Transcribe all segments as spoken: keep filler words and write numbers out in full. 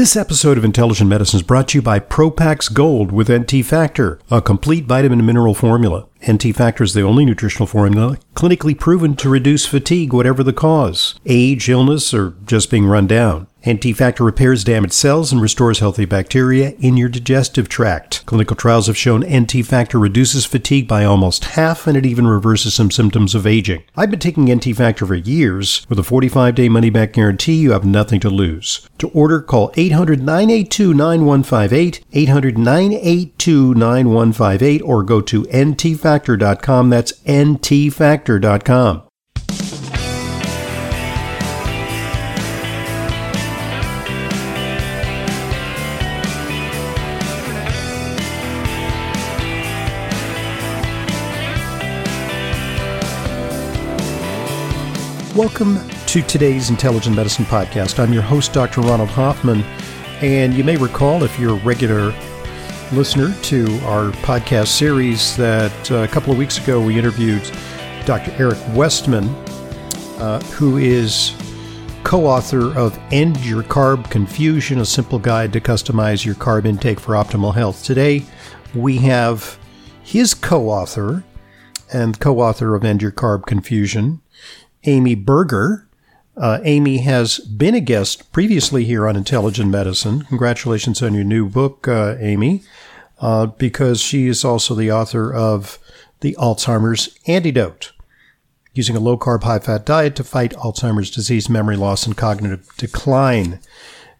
This episode of Intelligent Medicine is brought to you by ProPax Gold with N T Factor, a complete vitamin and mineral formula. N T Factor is the only nutritional formula clinically proven to reduce fatigue, whatever the cause, age, illness, or just being run down. N T Factor repairs damaged cells and restores healthy bacteria in your digestive tract. Clinical trials have shown N T Factor reduces fatigue by almost half, and it even reverses some symptoms of aging. I've been taking N T Factor for years. With a forty-five day money-back guarantee, you have nothing to lose. To order, call eight hundred, nine eight two, nine one five eight, eight hundred, nine eight two, nine one five eight, or go to N T Factor dot com. That's N T Factor dot com. Welcome to today's Intelligent Medicine Podcast. I'm your host, Doctor Ronald Hoffman, and you may recall, if you're a regular listener to our podcast series, that uh, a couple of weeks ago we interviewed Doctor Eric Westman, uh, who is co-author of End Your Carb Confusion, a simple guide to customize your carb intake for optimal health. Today, we have his co-author and co-author of End Your Carb Confusion, Amy Berger. Uh, Amy has been a guest previously here on Intelligent Medicine. Congratulations on your new book, uh, Amy, uh, because she is also the author of The Alzheimer's Antidote, using a low-carb, high-fat diet to fight Alzheimer's disease, memory loss, and cognitive decline.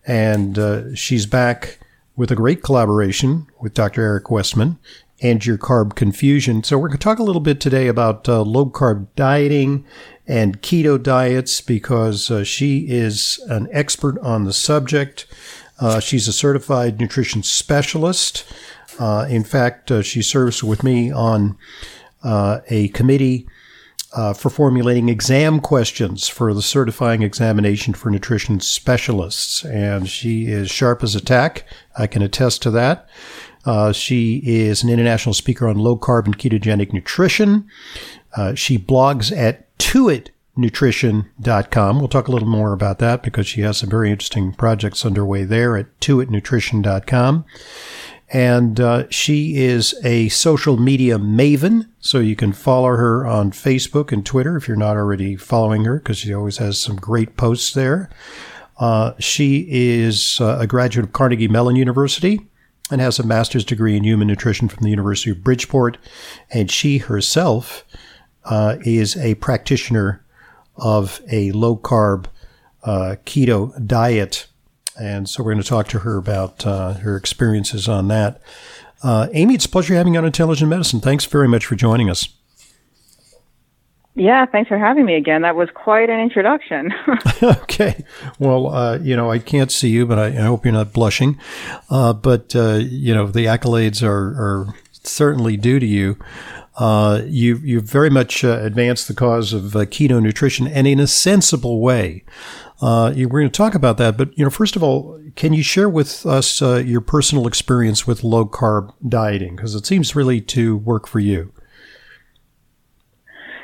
And uh, she's back with a great collaboration with Doctor Eric Westman and Your Carb Confusion. So we're going to talk a little bit today about uh, low-carb dieting and keto diets, because uh, she is an expert on the subject. Uh, she's a certified nutrition specialist. Uh, in fact, uh, she serves with me on uh, a committee uh, for formulating exam questions for the certifying examination for nutrition specialists. And she is sharp as a tack. I can attest to that. Uh, she is an international speaker on low-carb and ketogenic nutrition. Uh, she blogs at Tuit Nutrition dot com. We'll talk a little more about that because she has some very interesting projects underway there at Tuit Nutrition dot com. And uh, she is a social media maven, so you can follow her on Facebook and Twitter if you're not already following her, because she always has some great posts there. Uh, she is uh, a graduate of Carnegie Mellon University and has a master's degree in human nutrition from the University of Bridgeport. And she herself Uh, is a practitioner of a low-carb uh, keto diet. And so we're going to talk to her about uh, her experiences on that. Uh, Amy, it's a pleasure having you on Intelligent Medicine. Thanks very much for joining us. Yeah, thanks for having me again. That was quite an introduction. Okay. Well, uh, you know, I can't see you, but I, I hope you're not blushing. Uh, but, uh, you know, the accolades are, are certainly due to you. Uh, you, you've very much uh, advanced the cause of uh, keto nutrition, and in a sensible way. Uh, we're going to talk about that. But, you know, first of all, can you share with us uh, your personal experience with low-carb dieting? Because it seems really to work for you.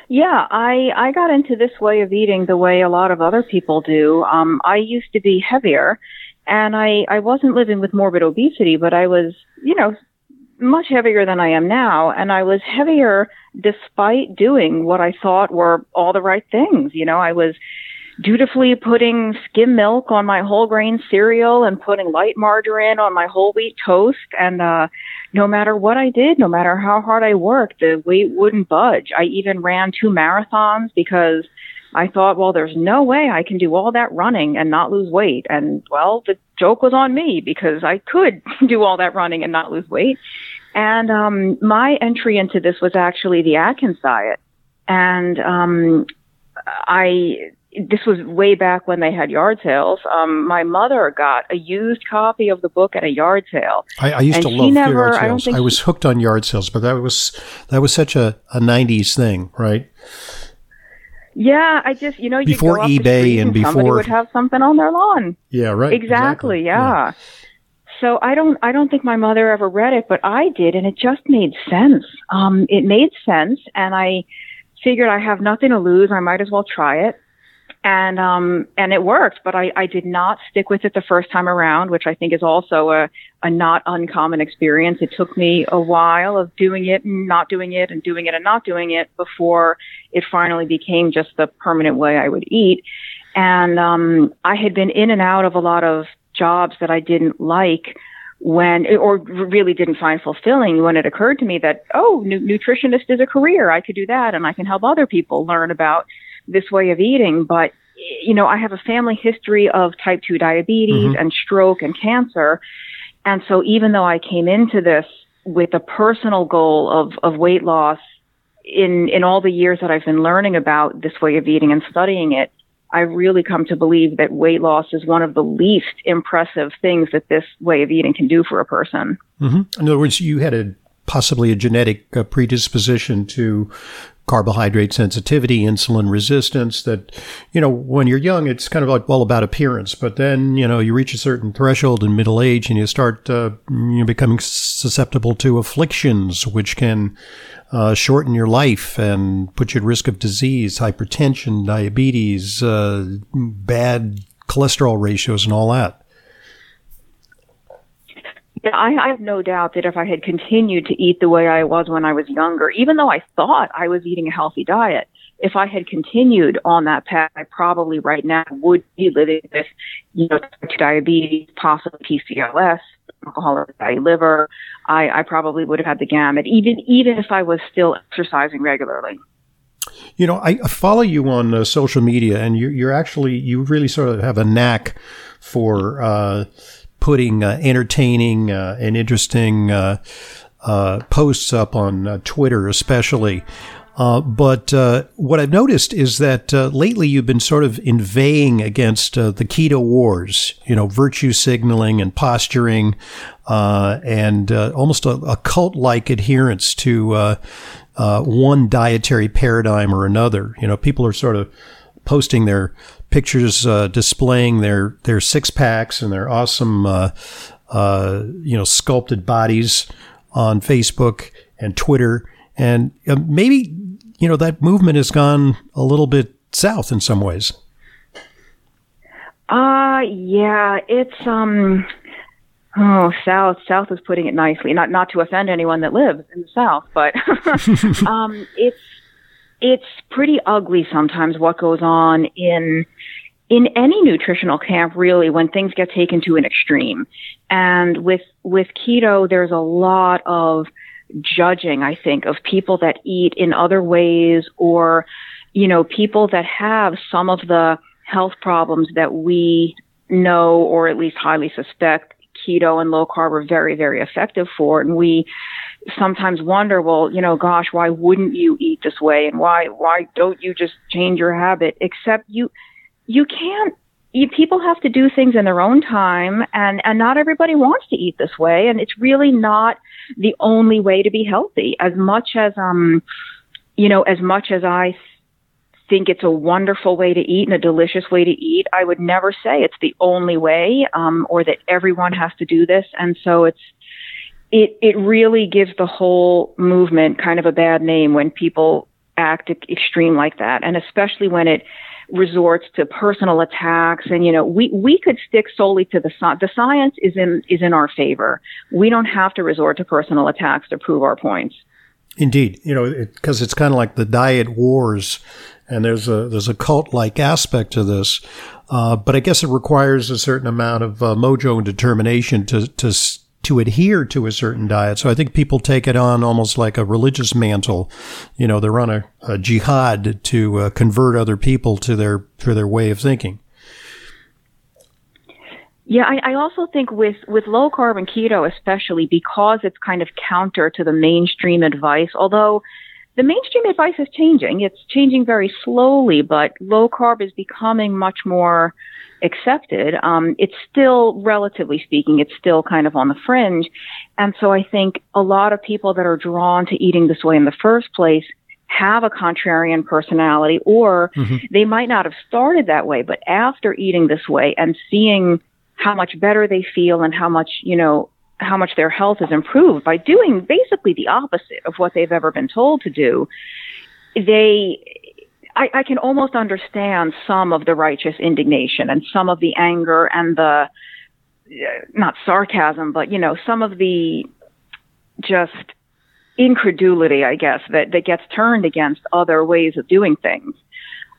Yeah, I, I got into this way of eating the way a lot of other people do. Um, I used to be heavier, and I, I wasn't living with morbid obesity, but I was, you know, much heavier than I am now, and I was heavier despite doing what I thought were all the right things. You know, I was dutifully putting skim milk on my whole grain cereal and putting light margarine on my whole wheat toast, and uh no matter what I did, no matter how hard I worked, the weight wouldn't budge. I even ran two marathons because I thought, well, there's no way I can do all that running and not lose weight. And, well, the joke was on me because I could do all that running and not lose weight. And um, my entry into this was actually the Atkins diet. And um, I this was way back when they had yard sales. Um, my mother got a used copy of the book at a yard sale. I, I used and to love never, yard sales. I, I was hooked on yard sales, but that was that was such a, a nineties thing, right? Yeah, I just, you know, you go up the street and somebody would have something on their lawn. Yeah, right. Exactly, exactly. Yeah. yeah. So I don't, I don't think my mother ever read it, but I did, and it just made sense. Um, it made sense, and I figured I have nothing to lose. I might as well try it. And, um, and it worked, but I, I did not stick with it the first time around, which I think is also a, a not uncommon experience. It took me a while of doing it and not doing it and doing it and not doing it before it finally became just the permanent way I would eat. And, um, I had been in and out of a lot of jobs that I didn't like when, or really didn't find fulfilling, when it occurred to me that, oh, nu- nutritionist is a career. I could do that, and I can help other people learn about this way of eating. But, you know, I have a family history of type two diabetes mm-hmm. and stroke and cancer. And so even though I came into this with a personal goal of, of weight loss, in, in all the years that I've been learning about this way of eating and studying it, I've really come to believe that weight loss is one of the least impressive things that this way of eating can do for a person. Mm-hmm. In other words, you had a possibly a genetic uh, predisposition to carbohydrate sensitivity, insulin resistance, that, you know, when you're young, it's kind of like all about appearance. But then, you know, you reach a certain threshold in middle age and you start uh, you know, becoming susceptible to afflictions, which can uh, shorten your life and put you at risk of disease, hypertension, diabetes, uh, bad cholesterol ratios and all that. Yeah, I, I have no doubt that if I had continued to eat the way I was when I was younger, even though I thought I was eating a healthy diet, if I had continued on that path, I probably right now would be living with, you know, diabetes, possibly P C O S, alcoholic fatty liver. I, I probably would have had the gamut, even even if I was still exercising regularly. You know, I follow you on uh, social media, and you, you're actually, you really sort of have a knack for uh putting uh, entertaining uh, and interesting uh, uh, posts up on uh, Twitter, especially. Uh, but uh, what I've noticed is that uh, lately you've been sort of inveighing against uh, the keto wars, you know, virtue signaling and posturing, uh, and uh, almost a, a cult-like adherence to uh, uh, one dietary paradigm or another. You know, people are sort of posting their pictures uh, displaying their, their six packs and their awesome, uh, uh, you know, sculpted bodies on Facebook and Twitter. And uh, maybe, you know, that movement has gone a little bit south in some ways. Uh, yeah, it's, um, oh, South, South is putting it nicely, not, not to offend anyone that lives in the South, but um, it's, It's pretty ugly sometimes what goes on in in any nutritional camp, really, when things get taken to an extreme. And with with keto, there's a lot of judging, I think, of people that eat in other ways, or, you know, people that have some of the health problems that we know, or at least highly suspect, keto and low carb are very, very effective for. And we sometimes wonder, well, you know, gosh, why wouldn't you eat this way? And why, why don't you just change your habit? Except you, you can't, you, people have to do things in their own time, and, and not everybody wants to eat this way. And it's really not the only way to be healthy. As much as, um, you know, as much as I think it's a wonderful way to eat and a delicious way to eat, I would never say it's the only way, um, or that everyone has to do this. And so it's, it, it really gives the whole movement kind of a bad name when people act extreme like that. And especially when it resorts to personal attacks. And, you know, we, we could stick solely to the science. The science is in, is in our favor. We don't have to resort to personal attacks to prove our points. Indeed. You know, because it, it's kind of like the diet wars. And there's a there's a cult-like aspect to this, uh, but I guess it requires a certain amount of uh, mojo and determination to to to adhere to a certain diet. So I think people take it on almost like a religious mantle. You know, they're on a, a jihad to uh, convert other people to their to their way of thinking. Yeah, I, I also think with, with low carb and keto, especially because it's kind of counter to the mainstream advice, although the mainstream advice is changing. It's changing very slowly, but low carb is becoming much more accepted. Um, it's still, relatively speaking, it's still kind of on the fringe. And so I think a lot of people that are drawn to eating this way in the first place have a contrarian personality, or mm-hmm. they might not have started that way, but after eating this way and seeing how much better they feel and how much, you know, how much their health is improved by doing basically the opposite of what they've ever been told to do, they, I, I can almost understand some of the righteous indignation and some of the anger and the, not sarcasm, but, you know, some of the just incredulity, I guess, that, that gets turned against other ways of doing things.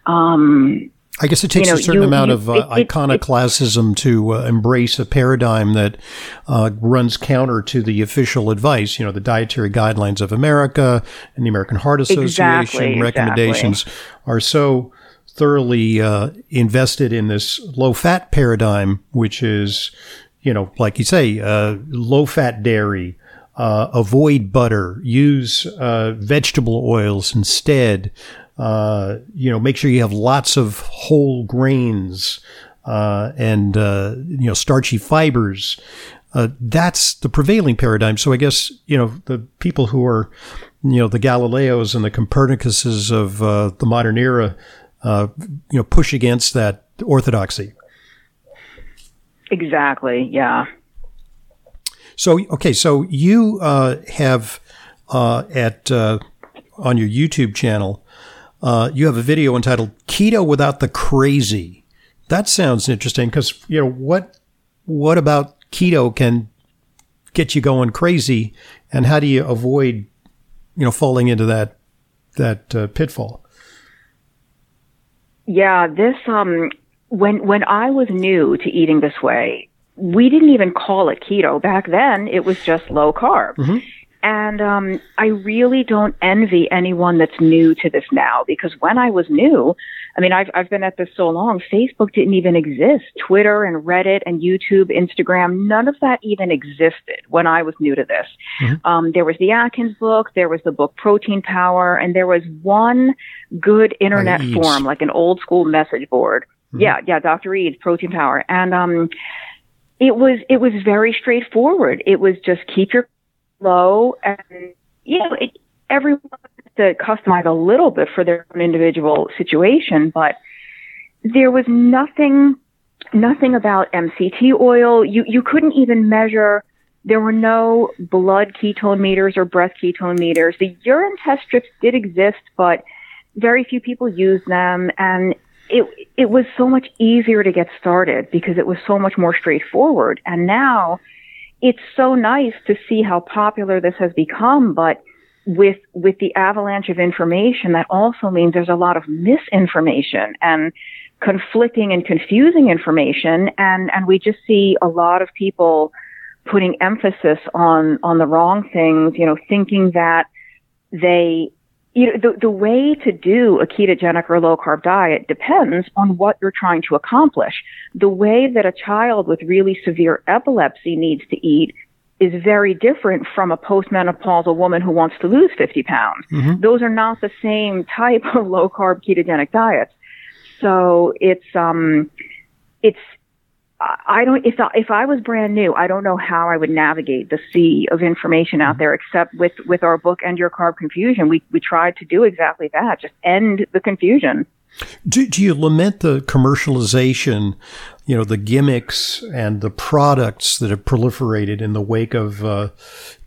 Um, I guess it takes you know, a certain you, amount you, of uh, it, iconoclasm it, it, to uh, embrace a paradigm that uh, runs counter to the official advice, you know, the Dietary Guidelines of America and the American Heart Association exactly, recommendations exactly. are so thoroughly uh, invested in this low-fat paradigm, which is, you know, like you say, uh, low-fat dairy, uh, avoid butter, use uh, vegetable oils instead. Uh, you know, make sure you have lots of whole grains, uh, and, uh, you know, starchy fibers. Uh, that's the prevailing paradigm. So I guess, you know, the people who are, you know, the Galileos and the Copernicuses of, uh, the modern era, uh, you know, push against that orthodoxy. Exactly. Yeah. So, okay. So you, uh, have, uh, at, uh, on your YouTube channel, Uh, you have a video entitled Keto Without the Crazy. That sounds interesting because, you know, what what about keto can get you going crazy, and how do you avoid, you know, falling into that that uh, pitfall? Yeah, this um, when when I was new to eating this way, we didn't even call it keto. Back then, it was just low carb. Mm-hmm. And um, I really don't envy anyone that's new to this now, because when I was new, I mean, I've, I've been at this so long, Facebook didn't even exist. Twitter and Reddit and YouTube, Instagram, none of that even existed when I was new to this. Mm-hmm. Um, there was the Atkins book, there was the book Protein Power, and there was one good internet forum, like an old school message board. Mm-hmm. Yeah, yeah, Doctor Eads, Protein Power. And um, it was it was very straightforward. It was just keep your low, and you know, it, everyone has to customize a little bit for their own individual situation, but there was nothing, nothing about M C T oil. You, you couldn't even measure. There were no blood ketone meters or breath ketone meters. The urine test strips did exist, but very few people used them. And it, it was so much easier to get started because it was so much more straightforward. And now, it's so nice to see how popular this has become, but with with the avalanche of information, that also means there's a lot of misinformation and conflicting and confusing information, and, and we just see a lot of people putting emphasis on, on the wrong things, you know, thinking that they, you know, the, the way to do a ketogenic or low-carb diet depends on what you're trying to accomplish. The way that a child with really severe epilepsy needs to eat is very different from a postmenopausal woman who wants to lose fifty pounds. Mm-hmm. Those are not the same type of low-carb ketogenic diets. So it's, um, it's, I don't, if I, if I was brand new, I don't know how I would navigate the sea of information out there, except with, with our book, End Your Carb Confusion. We, we tried to do exactly that, just end the confusion. Do, do you lament the commercialization, you know, the gimmicks and the products that have proliferated in the wake of uh,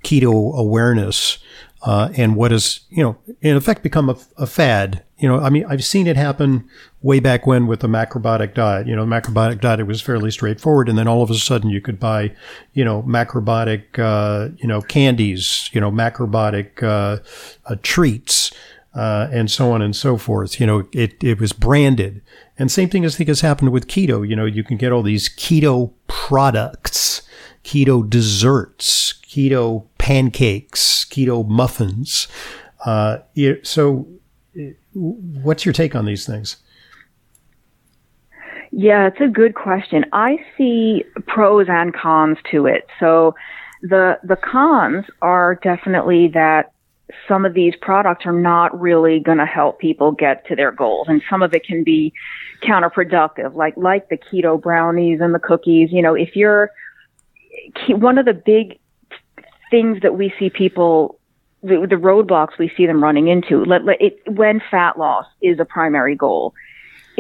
keto awareness uh, and what has, you know, in effect become a, a fad? You know, I mean, I've seen it happen way back when with the macrobiotic diet. You know, the macrobiotic diet was fairly straightforward, and then all of a sudden you could buy, you know, macrobiotic, uh, you know, candies, you know, macrobiotic uh, uh, treats, uh, and so on and so forth. You know, it it was branded, and same thing I think has happened with keto. You know, you can get all these keto products, keto desserts, keto pancakes, keto muffins. Uh, it, so. What's your take on these things? Yeah, it's a good question. I see pros and cons to it. So the the cons are definitely that some of these products are not really going to help people get to their goals, and some of it can be counterproductive, like like the keto brownies and the cookies. You know, if you're one of the big things that we see people The, the roadblocks we see them running into let, let it, when fat loss is a primary goal,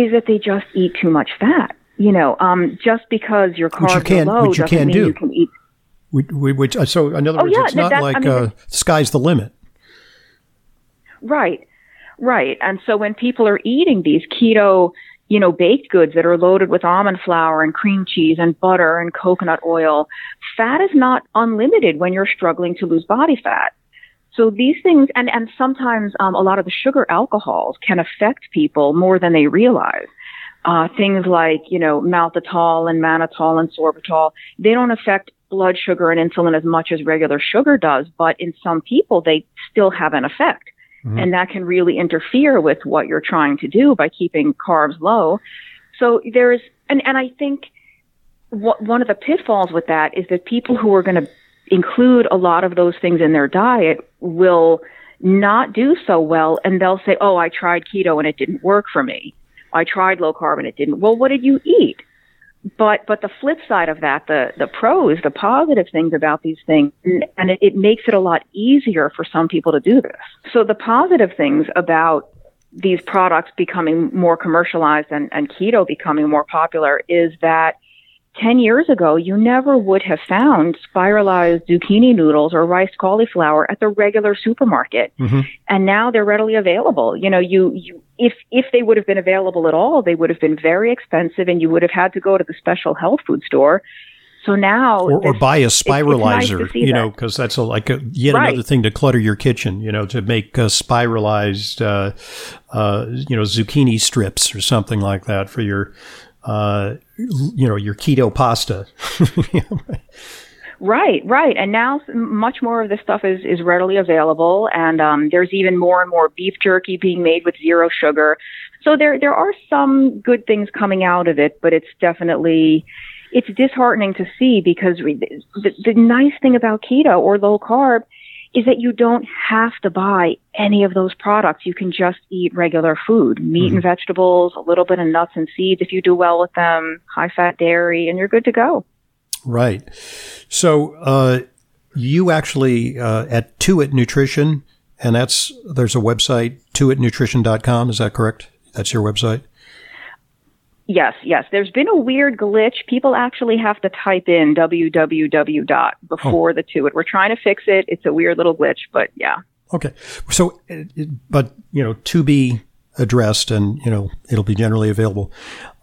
is that they just eat too much fat. You know, um, just because your carbs you can, are low doesn't can mean do. you can eat. Which, which, so in other words, oh, yeah, it's that, not that, like I mean, uh, sky's the limit. Right. Right. And so when people are eating these keto, you know, baked goods that are loaded with almond flour and cream cheese and butter and coconut oil, fat is not unlimited when you're struggling to lose body fat. So these things, and, and sometimes um, a lot of the sugar alcohols can affect people more than they realize. Uh, things like, you know, maltitol and mannitol and sorbitol, they don't affect blood sugar and insulin as much as regular sugar does, but in some people, they still have an effect. Mm-hmm. And that can really interfere with what you're trying to do by keeping carbs low. So there is, and, and I think what, one of the pitfalls with that is that people who are going to include a lot of those things in their diet will not do so well, and they'll say, oh, I tried keto and it didn't work for me. I tried low carb and it didn't. Well, what did you eat? But but the flip side of that, the, the pros, the positive things about these things, and it, it makes it a lot easier for some people to do this. So the positive things about these products becoming more commercialized and, and keto becoming more popular is that ten years ago, you never would have found spiralized zucchini noodles or riced cauliflower at the regular supermarket. Mm-hmm. And now they're readily available. You know, you, you, if, if they would have been available at all, they would have been very expensive and you would have had to go to the special health food store. So now, or, or buy a spiralizer, nice you know, because that. that's a, like a, yet right. another thing to clutter your kitchen, you know, to make uh, spiralized, uh, uh, you know, zucchini strips or something like that for your, Uh, you know, your keto pasta. Right, right. And now much more of this stuff is, is readily available. And um, there's even more and more beef jerky being made with zero sugar. So there, there are some good things coming out of it, but it's definitely, it's disheartening to see because we, the, the nice thing about keto or low carb is that you don't have to buy any of those products. You can just eat regular food, meat mm-hmm. and vegetables, a little bit of nuts and seeds if you do well with them, high-fat dairy, and you're good to go. Right. So uh, you actually, uh, at TuitNutrition, and that's there's a website, tuit nutrition dot com, is that correct? That's your website? Yes, yes. There's been a weird glitch. People actually have to type in www dot before oh. the Tuit. We're trying to fix it. It's a weird little glitch, but yeah. Okay. So, but, you know, to be addressed and, you know, it'll be generally available.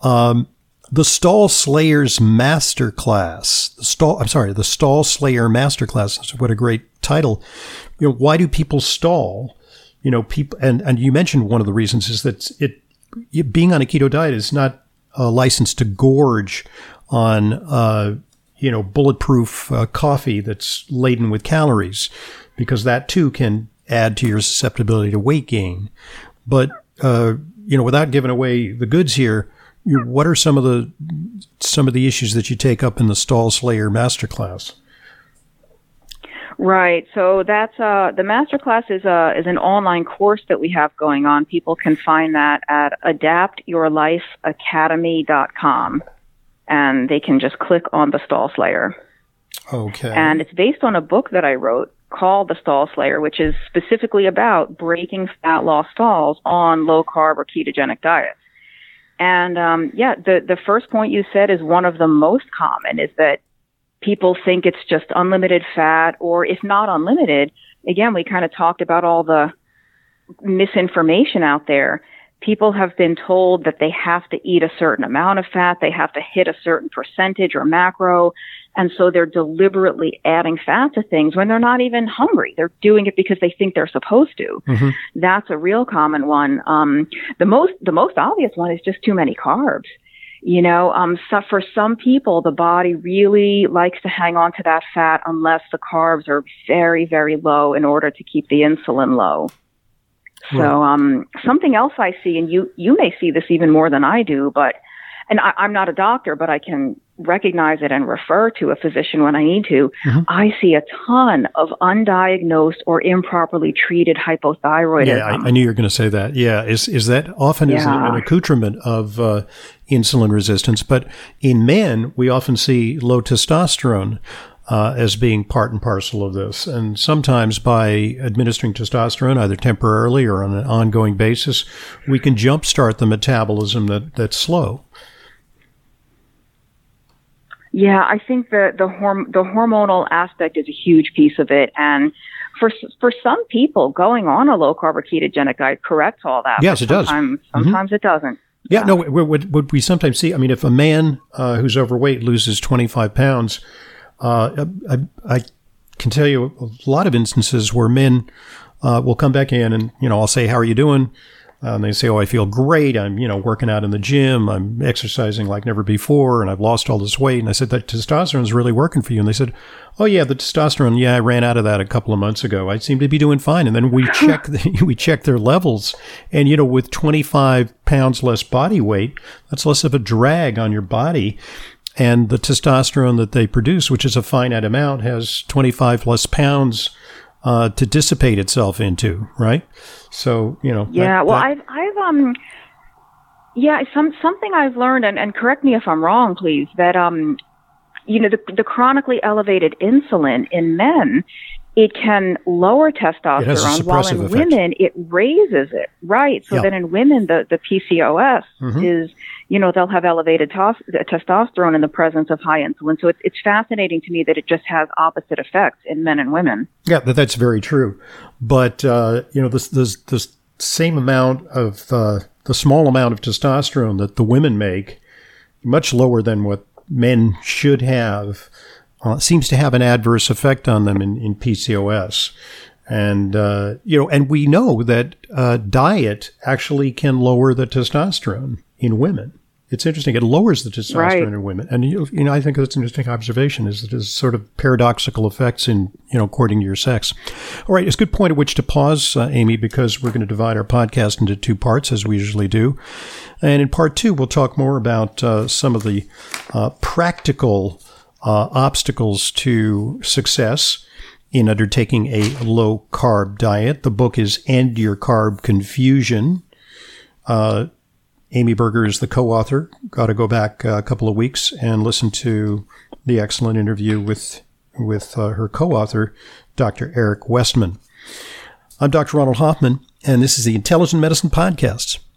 Um, the Stall Slayers Masterclass. The Stall, I'm sorry, the Stall Slayer Masterclass. What a great title. You know, why do people stall? You know, people, and, and you mentioned one of the reasons is that it, it being on a keto diet is not a license to gorge on, uh, you know, bulletproof uh, coffee that's laden with calories, because that too can add to your susceptibility to weight gain. But, uh, you know, without giving away the goods here, you, what are some of the, some of the issues that you take up in the Stall Slayer Masterclass? Right. So that's, uh, the masterclass is, uh, is an online course that we have going on. People can find that at adapt your life academy dot com, and they can just click on the Stall Slayer. Okay. And it's based on a book that I wrote called The Stall Slayer, which is specifically about breaking fat loss stalls on low carb or ketogenic diets. And, um, yeah, the, the first point you said is one of the most common, is that people think it's just unlimited fat, or if not unlimited, again, we kind of talked about all the misinformation out there. People have been told that they have to eat a certain amount of fat, they have to hit a certain percentage or macro, and so they're deliberately adding fat to things when they're not even hungry. They're doing it because they think they're supposed to. Mm-hmm. That's a real common one. Um, the most, the most obvious one is just too many carbs. You know, um, so for some people, the body really likes to hang on to that fat unless the carbs are very, very low in order to keep the insulin low. Yeah. So um, something else I see, and you, you may see this even more than I do, but, and I, I'm not a doctor, but I can recognize it and refer to a physician when I need to. Mm-hmm. I see a ton of undiagnosed or improperly treated hypothyroidism. Yeah, I, I knew you were going to say that. Yeah, is is that often yeah. is an accoutrement of uh, insulin resistance? But in men, we often see low testosterone uh, as being part and parcel of this. And sometimes by administering testosterone, either temporarily or on an ongoing basis, we can jumpstart the metabolism that, that's slow. Yeah, I think the the, horm- the hormonal aspect is a huge piece of it. And for for some people, going on a low-carb or ketogenic diet corrects all that. Yes, it sometimes, does. Sometimes mm-hmm. it doesn't. Yeah, yeah. no, what, what we sometimes see, I mean, if a man uh, who's overweight loses twenty-five pounds, uh, I, I can tell you a lot of instances where men uh, will come back in and, you know, I'll say, how are you doing? Uh, and they say, oh, I feel great. I'm, you know, working out in the gym. I'm exercising like never before, and I've lost all this weight. And I said, that testosterone is really working for you. And they said, oh, yeah, the testosterone. Yeah, I ran out of that a couple of months ago. I seem to be doing fine. And then we check the, we check their levels. And, you know, with twenty-five pounds less body weight, that's less of a drag on your body. And the testosterone that they produce, which is a finite amount, has twenty-five less pounds Uh, to dissipate itself into, right? So, you know. Yeah, that, well, that, I've, I've, um, yeah, some, something I've learned, and, and correct me if I'm wrong, please, that, um, you know, the, the chronically elevated insulin in men, it can lower testosterone, while in effect. women, it raises it, right? So yeah. then in women, the, the P C O S mm-hmm. is, you know, they'll have elevated tos- testosterone in the presence of high insulin. So it's, it's fascinating to me that it just has opposite effects in men and women. Yeah, that, that's very true. But, uh, you know, this, this, this same amount of, uh, the small amount of testosterone that the women make, much lower than what men should have, Uh, seems to have an adverse effect on them in, in P C O S. And, uh, you know, and we know that uh, diet actually can lower the testosterone in women. It's interesting. It lowers the testosterone right. in women. And, you, you know, I think that's an interesting observation, is that there's sort of paradoxical effects in, you know, according to your sex. All right. It's a good point at which to pause, uh, Amy, because we're going to divide our podcast into two parts, as we usually do. And in part two, we'll talk more about uh, some of the uh, practical Uh, obstacles to success in undertaking a low-carb diet. The book is End Your Carb Confusion. Uh, Amy Berger is the co-author. Got to go back a couple of weeks and listen to the excellent interview with, with uh, her co-author, Doctor Eric Westman. I'm Doctor Ronald Hoffman, and this is the Intelligent Medicine Podcast.